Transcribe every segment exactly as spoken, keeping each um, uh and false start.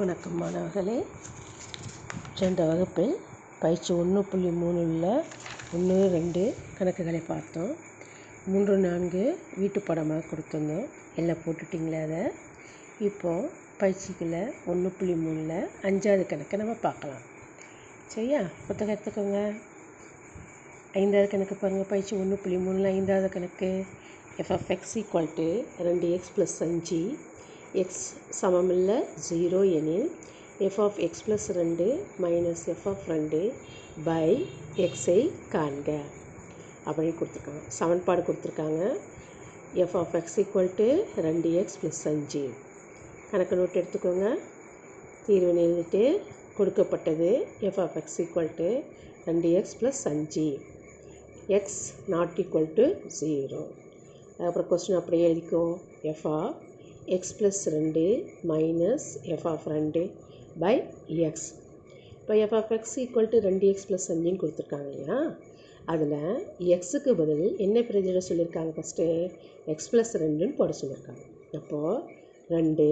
வணக்கம் மாணவர்களே. சென்ற வகுப்பில் பயிற்சி ஒன்று புள்ளி மூணு உள்ள ஒன்று ரெண்டு கணக்குகளை பார்த்தோம். மூன்று நான்கு வீட்டு படமாக கொடுத்துருந்தோம். எல்லாம் போட்டுட்டிங்களா? அதை இப்போது பயிற்சிக்குள்ளே ஒன்று புள்ளி மூணில் அஞ்சாவது கணக்கை நம்ம பார்க்கலாம். சரியா? புத்தகம் எடுத்துக்கோங்க. ஐந்தாவது கணக்கு பாருங்கள். பயிற்சி ஒன்று புள்ளி மூணில் ஐந்தாவது கணக்கு எஃப்எஃப்எக்ஸ் ஈக்குவல் டு ரெண்டு எக்ஸ் ப்ளஸ் அஞ்சு எக்ஸ் சமமில்ல ஜீரோ எனில் எஃப் ஆஃப் எக்ஸ் ப்ளஸ் ரெண்டு மைனஸ் எஃப் ஆஃப் ரெண்டு பை எக்ஸை காண்க அப்படின்னு கொடுத்துருக்காங்க. சமன்பாடு கொடுத்துருக்காங்க. F of X equal to ரெண்டு எக்ஸ் ப்ளஸ் அஞ்சு. கணக்கு நோட்டு எடுத்துக்கோங்க. தீர்வு எழுதிட்டு கொடுக்கப்பட்டது F of X equal to ரெண்டு எக்ஸ் ப்ளஸ் அஞ்சு X not equal to zero. அதுக்கப்புறம் கொஸ்டின் அப்படியே எழுதிக்குவோம். எஃப் ஆஃப் எக்ஸ் ப்ளஸ் ரெண்டு மைனஸ் எஃப் ஆஃப் ரெண்டு பை எக்ஸ். இப்போ F of X equal to ரெண்டு எக்ஸ் ப்ளஸ் அஞ்சுன்னு கொடுத்துருக்காங்க இல்லையா? அதில் எக்ஸுக்கு பதில் என்ன பிரதியிட சொல்லியிருக்காங்க? ஃபஸ்ட்டு எக்ஸ் ப்ளஸ் ரெண்டுன்னு போட சொல்லியிருக்காங்க. அப்போது ரெண்டு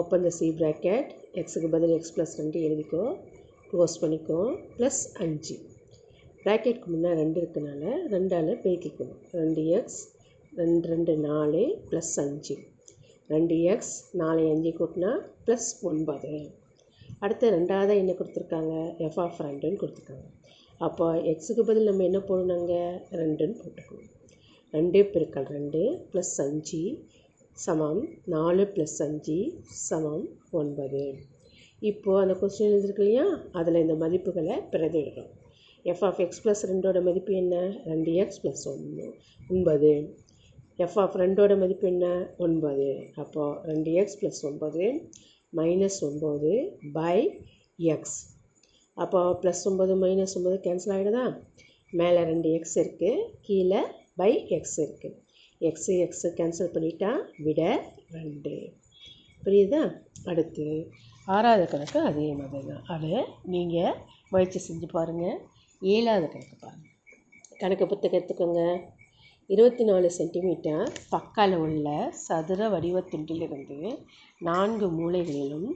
ஓப்பன் த சி ப்ராக்கெட் எக்ஸுக்கு பதில் எக்ஸ் ப்ளஸ் ரெண்டு எழுதிக்கோ, க்ளோஸ் பண்ணிக்கோ, ப்ளஸ் அஞ்சு. ப்ராக்கெட்க்கு முன்னே ரெண்டு இருக்கனால ரெண்டால் பெருக்கிக்கணும். ரெண்டு எக்ஸ் ரெண்டு ரெண்டு நாலு ப்ளஸ் அஞ்சு. ரெண்டு எக்ஸ் நாலு அஞ்சு கூட்டினா ப்ளஸ் ஒன்பது. அடுத்து ரெண்டாவது என்ன கொடுத்துருக்காங்க? எஃப் ஆஃப் ரெண்டுன்னு கொடுத்துருக்காங்க. அப்போ எக்ஸுக்கு பதில் நம்ம என்ன போடணுங்க? ரெண்டுன்னு போட்டுக்கணும். ரெண்டு பெருக்கல் ரெண்டு ப்ளஸ் அஞ்சு சமம் நாலு ப்ளஸ் அஞ்சு சமம் ஒன்பது. இப்போது அந்த கொஸ்டின் எழுதிருக்கு இல்லையா? அதில் இந்த மதிப்புகளை பிரதிடுறோம். எஃப் ஆஃப் எக்ஸ் ப்ளஸ் ரெண்டோட மதிப்பு என்ன? ரெண்டு எக்ஸ் ப்ளஸ் ஒன்று ஒன்பது. எஃப் ஆஃப் ரெண்டோட மதிப்பு என்ன? ஒன்பது. அப்போது ரெண்டு எக்ஸ் ப்ளஸ் ஒன்பது மைனஸ் ஒம்பது பை எக்ஸ். அப்போது ப்ளஸ் ஒம்பது மைனஸ் ஒம்பது கேன்சல் ஆகிடுதா? மேலே ரெண்டு எக்ஸ் இருக்குது, கீழே பை எக்ஸ் இருக்குது. எக்ஸு எக்ஸு கேன்சல் பண்ணிட்டா விட ரெண்டு. புரியுதா? அடுத்து ஆறாவது கணக்கு அதே மாதிரி தான். அதை நீங்கள் முயற்சி செஞ்சு பாருங்கள். ஏழாவது கணக்கு பாருங்கள். கணக்கு புத்தகம் எடுத்துக்கோங்க. இருபத்தி நாலு சென்டிமீட்டர் பக்களவுள்ள சதுர வடிவத்துண்டிலிருந்து நான்கு மூலைகளிலும்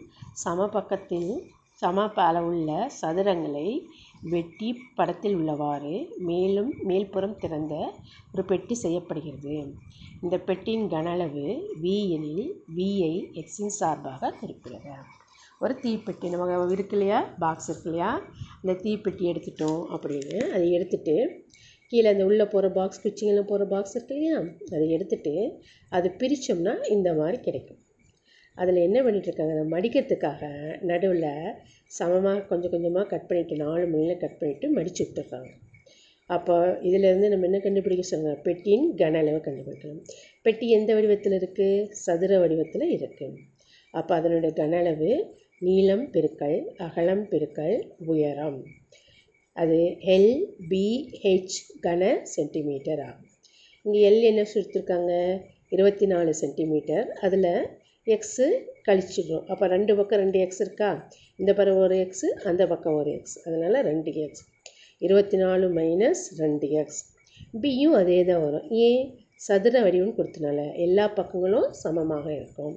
சமபக்கத்தில் சம அளவுள்ள சதுரங்களை வெட்டி படத்தில் உள்ளவாறு மேலும் மேல்புறம் திறந்த ஒரு பெட்டி செய்யப்படுகிறது. இந்த பெட்டியின் கனளவு வி எனில் வியை எக்ஸின் சார்பாக குறிப்பிடுக. ஒரு தீப்பெட்டி நம்ம இருக்கு இல்லையா? பாக்ஸ் இருக்கு இல்லையா? இந்த தீப்பெட்டி எடுத்துட்டோம் அப்படின்னு அதை எடுத்துகிட்டு கீழே அந்த உள்ளே போகிற பாக்ஸ் குச்சிங்கெல்லாம் போகிற பாக்ஸ் இருக்கு இல்லையா? அதை எடுத்துகிட்டு அது பிரித்தோம்னா இந்த மாதிரி கிடைக்கும். அதில் என்ன பண்ணிகிட்ருக்காங்க? அதை மடிக்கிறதுக்காக நடுவில் சமமாக கொஞ்சம் கொஞ்சமாக கட் பண்ணிவிட்டு நாலு மணியில் கட் பண்ணிவிட்டு மடித்து விட்டுருக்காங்க. அப்போ இதிலேருந்து நம்ம என்ன கண்டுபிடிக்க சொல்லுங்கள்? பெட்டியின் கன அளவை கண்டுபிடிக்கணும். பெட்டி எந்த வடிவத்தில் இருக்குது? சதுர வடிவத்தில் இருக்குது. அப்போ அதனுடைய கன அளவு நீளம் பெருக்கல் அகலம் பெருக்கல் உயரம். அது எல்பிஹெச் கன சென்டிமீட்டர் ஆகும். இங்கே எல் என்ன சுடுத்துருக்காங்க? இருபத்தி நாலு சென்டிமீட்டர். அதில் எக்ஸு கழிச்சிடுறோம். அப்போ ரெண்டு பக்கம் ரெண்டு எக்ஸ் இருக்கா? இந்த பக்கம் ஒரு எக்ஸு, அந்த பக்கம் ஒரு எக்ஸ். அதனால் ரெண்டு எக்ஸ். இருபத்தி நாலு மைனஸ் ரெண்டு எக்ஸ். பியும் அதே தான் வரும். ஏன்? சதுர வடிவம்னு கொடுத்தனால எல்லா பக்கங்களும் சமமாக இருக்கும்.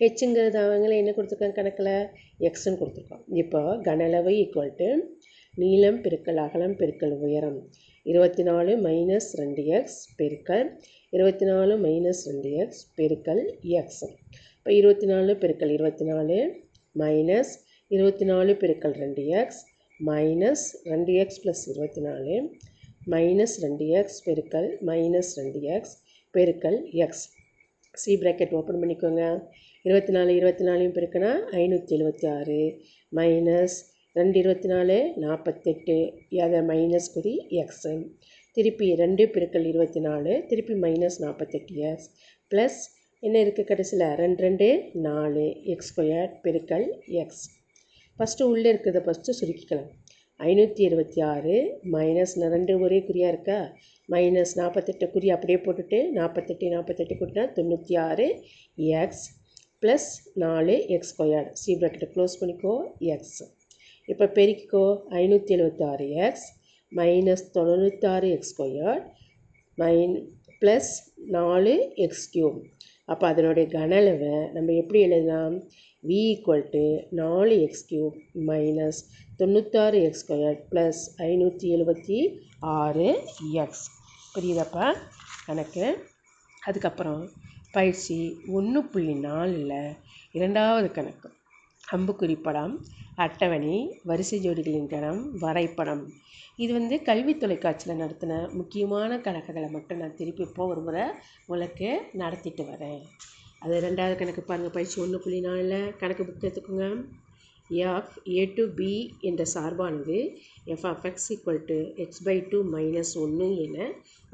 ஹெச்சுங்கிறது அவங்களே என்ன கொடுத்துருக்காங்க? கணக்கில் எக்ஸுன்னு கொடுத்துருக்கோம். இப்போ கனளவு ஈக்குவல் டு நீளம் பெருக்கல் அகலம் பெருக்கல் உயரம். இருபத்தி நாலு மைனஸ் ரெண்டு எக்ஸ் பெருக்கல் இருபத்தி நாலு மைனஸ் ரெண்டு எக்ஸ் பெருக்கல் எக்ஸ். இப்போ இருபத்தி நாலு பெருக்கல் இருபத்தி நாலு மைனஸ் இருபத்தி நாலு பெருக்கல் ரெண்டு எக்ஸ் மைனஸ் ரெண்டு எக்ஸ் ப்ளஸ் இருபத்தி நாலு மைனஸ் ரெண்டு எக்ஸ் பெருக்கல் மைனஸ் ரெண்டு எக்ஸ் பெருக்கல் எக்ஸ். சி ப்ராக்கெட் ஓப்பன் பண்ணிக்கோங்க. இருபத்தி நாலு இருபத்தி நாலையும் பெருக்கினா ஐநூற்றி எழுபத்தி ஆறு மைனஸ் ரெண்டு இருபத்தி நாலு நாற்பத்தெட்டு. அதை மைனஸ் குறி எக்ஸு. திருப்பி ரெண்டு பெருக்கல் இருபத்தி நாலு திருப்பி மைனஸ் நாற்பத்தெட்டு எக்ஸ் ப்ளஸ் என்ன இருக்குது கடைசியில்? ரெண்டு ரெண்டு நாலு எக்ஸ் ஸ்கொயர் பெருக்கல் எக்ஸ். ஃபஸ்ட்டு உள்ளே இருக்கிறத ஃபஸ்ட்டு சுருக்கிக்கலாம். ஐநூற்றி இருபத்தி ஆறு மைனஸ் ரெண்டு ஒரே குறியாக இருக்கா? மைனஸ் நாற்பத்தெட்டு குறி அப்படியே போட்டுட்டு நாற்பத்தெட்டு நாற்பத்தெட்டு கூட்டினா தொண்ணூற்றி ஆறு எக்ஸ் ப்ளஸ் நாலு எக்ஸ் ஸ்கொயர். சி ப்ராக்கெட்டை க்ளோஸ் பண்ணிக்கோ, எக்ஸ். இப்போ பெருக்கிக்கோ. ஐநூற்றி எழுபத்தாறு எக்ஸ் மைனஸ் தொண்ணூத்தாறு எக்ஸ் ஸ்கொயர் மைன் ப்ளஸ் நாலு எக்ஸ் கியூப் அப்போ அதனுடைய கனளவை நம்ம எப்படி எழுதலாம்? வி ஈக்குவல் டு நாலு எக்ஸ் கியூப் மைனஸ் தொண்ணூத்தாறு எக்ஸ் ஸ்கொயர் ப்ளஸ் ஐநூற்றி எழுபத்தி ஆறு எக்ஸ். புரியுதப்பா கணக்கு? அதுக்கப்புறம் பயிற்சி ஒன்று புள்ளி நாலில் இரண்டாவது கணக்கு அம்புக்குறி படம், அட்டவணை, வரிசை ஜோடிகளின் கணம், வரைபடம். இது வந்து கல்வி தொலைக்காட்சியில் நடத்தின முக்கியமான கணக்குகளை மட்டும் நான் திருப்பி இப்போ ஒரு முறை உங்களுக்கு நடத்திட்டு வரேன். அது ரெண்டாவது கணக்கு பாருங்கள், பயிற்சி ஒன்று புள்ளி நாலில். கணக்கு புக் எடுத்துக்கோங்க. எஃப் ஏ டு பி என்ற சார்பானது F of X equal to X by two minus ஒன்று என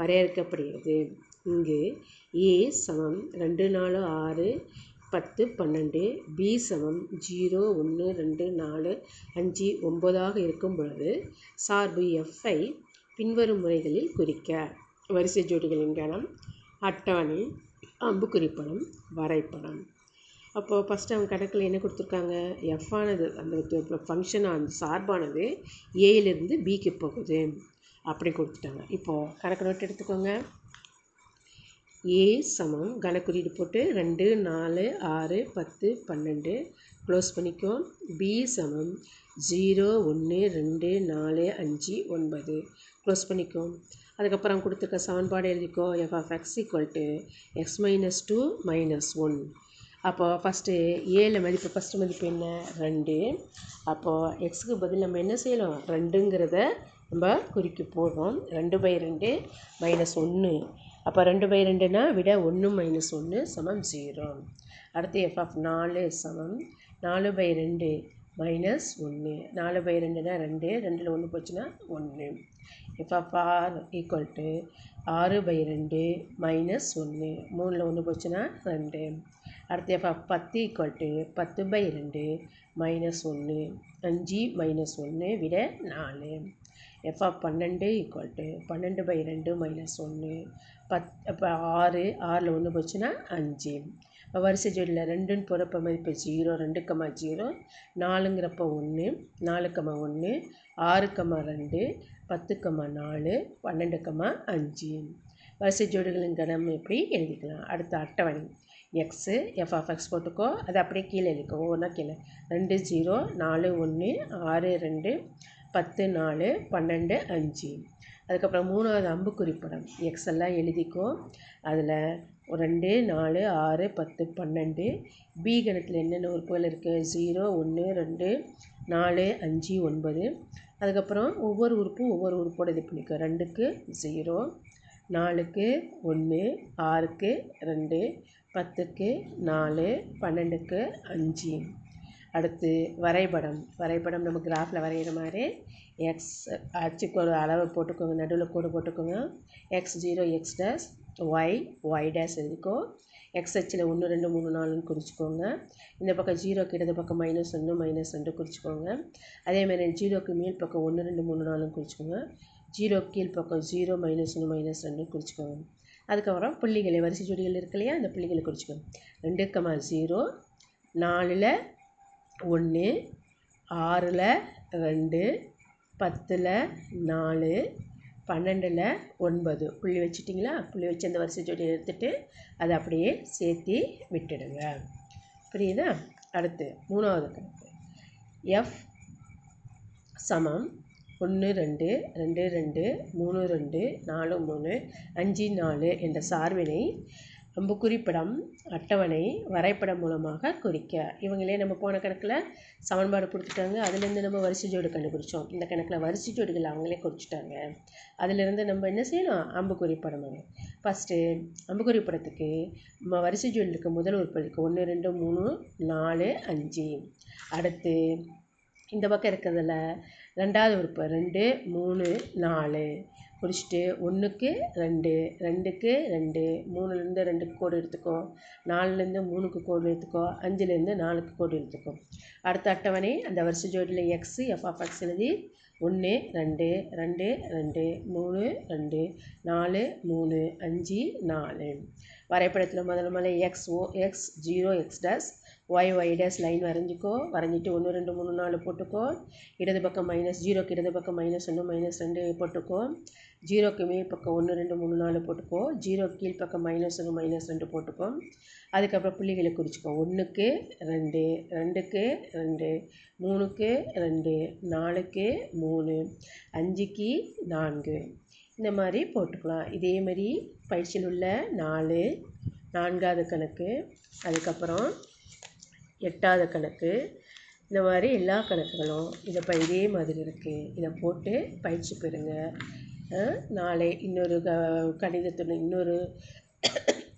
வரையறுக்கப்படுகிறது. இங்கு ஏ சமம் ரெண்டு நாலு ஆறு பத்து பன்னெண்டு, பி சமம் ஜீரோ ஒன்று ரெண்டு நாலு அஞ்சு ஒம்பதாக இருக்கும் பொழுது சார்பு எஃப்ஐ பின்வரும் முறைகளில் குறிக்க: வரிசை ஜோடிகளின் கணம், அட்டவணை, அம்புக்குறி படம், வரைபடம். அப்போது ஃபஸ்ட்டு அவங்க கணக்கில் என்ன கொடுத்துருக்காங்க? எஃப்பானது அந்த ஃபங்க்ஷனானது சார்பானது ஏயிலிருந்து பிக்கு போகுது அப்படி கொடுத்துட்டாங்க. இப்போது கணக்கு நோட்டு எடுத்துக்கோங்க. ஏ சமம் கணக்குறியீடு போட்டு ரெண்டு நாலு ஆறு பத்து பன்னெண்டு க்ளோஸ் பண்ணிக்கோ. பி சமம் ஜீரோ ஒன்று ரெண்டு நாலு அஞ்சு ஒன்பது க்ளோஸ் பண்ணிக்கோ. அதுக்கப்புறம் கொடுத்துருக்க சமன்பாடு எழுதிக்கோ. F of X equal to X minus two minus one. அப்போது ஃபஸ்ட்டு ஏழு மதிப்பு ஃபஸ்ட்டு மதிப்பு என்ன? ரெண்டு. அப்போது எக்ஸுக்கு பதில் நம்ம என்ன செய்யலாம்? ரெண்டுங்கிறத நம்ம குறிக்கி போடுறோம். ரெண்டு பை ரெண்டு மைனஸ் ஒன்று. அப்போ ரெண்டு பை ரெண்டுனா விட ஒன்று மைனஸ் ஒன்று சமம் ஜீரோ. அடுத்து எஃப் ஆஃப் நாலு சமம் நாலு பை ரெண்டு மைனஸ் ஒன்று. நாலு பை ரெண்டுனா ரெண்டு, ரெண்டில் ஒன்று போச்சுன்னா ஒன்று. F of R equal to ஆறு பை ரெண்டு மைனஸ் ஒன்று. மூணில் ஒன்று போச்சுன்னா ரெண்டு. அடுத்து எஃப் ஆஃப் பத்து ஈக்குவல் டு பத்து பை ரெண்டு மைனஸ் ஒன்று. அஞ்சு மைனஸ் ஒன்று விட நாலு. எஃப் ஆஃப் பன்னெண்டு ஈக்குவல் டு பன்னெண்டு பை ரெண்டு மைனஸ் ஒன்று. பத் அப்போ ஆறு, ஆறில் ஒன்று போச்சுன்னா அஞ்சு. இப்போ வரிசை ஜோடியில் ரெண்டுன்னு போகிறப்ப மதிப்பு ஜீரோ, ரெண்டு கம்மா ஜீரோ, நாலுங்கிறப்போ ஒன்று, நாலு கம்மா ஒன்று, ஆறு கம்மா ரெண்டு, பத்து கம்மா நாலு, பன்னெண்டு கம்மா அஞ்சு. வரிசை ஜோடிகளின் கணம் எப்படி எழுதிக்கலாம்? அடுத்த அட்டவணை எக்ஸு எஃப் ஆஃப் எக்ஸ் போட்டுக்கோ. அது அப்படியே கீழே எழுதிக்கோ, ஒவ்வொன்றா கீழே. ரெண்டு ஜீரோ, நாலு ஒன்று, ஆறு ரெண்டு, பத்து நாலு, பன்னெண்டு அஞ்சு. அதுக்கப்புறம் மூணாவது அம்புக்குறி படம் எக்ஸ் எல்லாம் எழுதிக்கோ. அதில் ரெண்டு நாலு ஆறு பத்து பன்னெண்டு. பி கணத்தில் என்னென்ன உறுப்புகள் இருக்குது? ஜீரோ ஒன்று ரெண்டு நாலு அஞ்சு ஒன்பது. அதுக்கப்புறம் ஒவ்வொரு உறுப்பும் ஒவ்வொரு உறுப்போடு இது பண்ணிக்கோ. ரெண்டுக்கு ஜீரோ, நாலுக்கு ஒன்று, ஆறுக்கு ரெண்டு, பத்துக்கு நாலு, பன்னெண்டுக்கு அஞ்சு. அடுத்து வரைபடம். வரைபடம் நம்ம கிராஃபில் வரைகிற மாதிரி எக்ஸ் அச்சுக்கு ஒரு அளவு போட்டுக்கோங்க, நடுவில் கோடு போட்டுக்கோங்க. X zero X dash Y Y dash எழுதிக்கோ. எக்ஸ் அச்சில் ஒன்று ரெண்டு மூணு நாலுன்னு குறிச்சிக்கோங்க. இந்த பக்கம் ஜீரோக்கு இடது பக்கம் மைனஸ் ஒன்று மைனஸ் ரெண்டு குறிச்சிக்கோங்க. அதேமாதிரி ஜீரோக்கு மேல் பக்கம் ஒன்று ரெண்டு மூணு நாலுன்னு குறிச்சிக்கோங்க. ஜீரோ கீழ் பக்கம் ஜீரோ மைனஸ் ஒன்று மைனஸ் ரெண்டு குறிச்சிக்கோங்க. அதுக்கப்புறம் புள்ளிகளை வரிசை ஜோடிகள் இருக்கு இல்லையா, அந்த புள்ளிகளை குறிச்சிக்கோங்க. ரெண்டு கமா ஜீரோ, நாலில் ஒன்று, ஆறில் ரெண்டு, பத்தில் நாலு, பன்னெண்டில் ஒன்பது. புள்ளி வச்சுட்டிங்களா? புள்ளி வச்சு அந்த வரிசை ஜோடி எடுத்துகிட்டு அதை அப்படியே சேர்த்து விட்டுடுங்க. புரியுதா? அடுத்து மூணாவது கணக்கு எஃப் சமம் ஒன்று ரெண்டு ரெண்டு ரெண்டு மூணு ரெண்டு நாலு மூணு அஞ்சு நாலு என்ற சார்பினை நம்ம குறிப்பிடம், அட்டவணை, வரைபடம் மூலமாக குறிக்க. இவங்களே நம்ம போன கணக்கில் சமன்பாடு கொடுத்துட்டாங்க, அதுலேருந்து நம்ம வரிசை ஜோடு கண்டுபிடிச்சோம். இந்த கணக்கில் வரிசை ஜோடுகள் அவங்களே குறிச்சிட்டாங்க. அதிலிருந்து நம்ம என்ன செய்யணும்? அம்புக்குறி படம். ஃபஸ்ட்டு அம்புக்குறி படத்துக்கு நம்ம வரிசை ஜோடியில் இருக்க முதல் உறுப்பு இருக்குது ஒன்று ரெண்டு மூணு நாலு அஞ்சு. அடுத்து இந்த பக்கம் இருக்கிறதுல ரெண்டாவது உறுப்பு ரெண்டு மூணு நாலு குறிச்சிட்டு ஒன்றுக்கு ரெண்டு, ரெண்டுக்கு ரெண்டு, மூணுலேருந்து ரெண்டுக்கு கோடு எடுத்துக்கோ, நாலுலேருந்து மூணுக்கு கோடு எடுத்துக்கோ, அஞ்சுலேருந்து நாலுக்கு கோடு எடுத்துக்கோ. அடுத்த அட்டவணை அந்த வரிசை ஜோடியில் எக்ஸு எஃப் ஆஃப் எக்ஸ் எழுதி ஒன்று ரெண்டு ரெண்டு ரெண்டு மூணு ரெண்டு நாலு மூணு அஞ்சு நாலு. வரைபடத்தில் முதல்ல மேலே X O X zero X dash Y Y dash line வரைஞ்சிக்கோ. வரைஞ்சிட்டு ஒன்று ரெண்டு மூணு நாலு போட்டுக்கோ. இடது பக்கம் மைனஸ் ஜீரோக்கு இடது பக்கம் மைனஸ் ஒன்று மைனஸ் ரெண்டு போட்டுக்கோ. ஜீரோக்கு மேல் பக்கம் ஒன்று ரெண்டு மூணு நாலு போட்டுக்கோ. ஜீரோ கீழ் பக்கம் மைனஸ் ஒன்று மைனஸ் ரெண்டு போட்டுக்கோ. அதுக்கப்புறம் புள்ளிகளை குறிச்சிக்கோ. ஒன்றுக்கு ரெண்டு, ரெண்டுக்கு ரெண்டு, மூணுக்கு ரெண்டு, நாலுக்கு மூணு, அஞ்சுக்கு நான்கு, இந்த மாதிரி போட்டுக்கலாம். இதே மாதிரி பயிற்சியில் உள்ள நாலு நான்காவது கணக்கு, அதுக்கப்புறம் எட்டாவது கணக்கு, இந்த மாதிரி எல்லா கணக்குகளும் இதை ப இதே மாதிரி இருக்குது. இதை போட்டு பயிற்சி பெறுங்க. நாளை இன்னொரு க கணிதத்துடன் இன்னொரு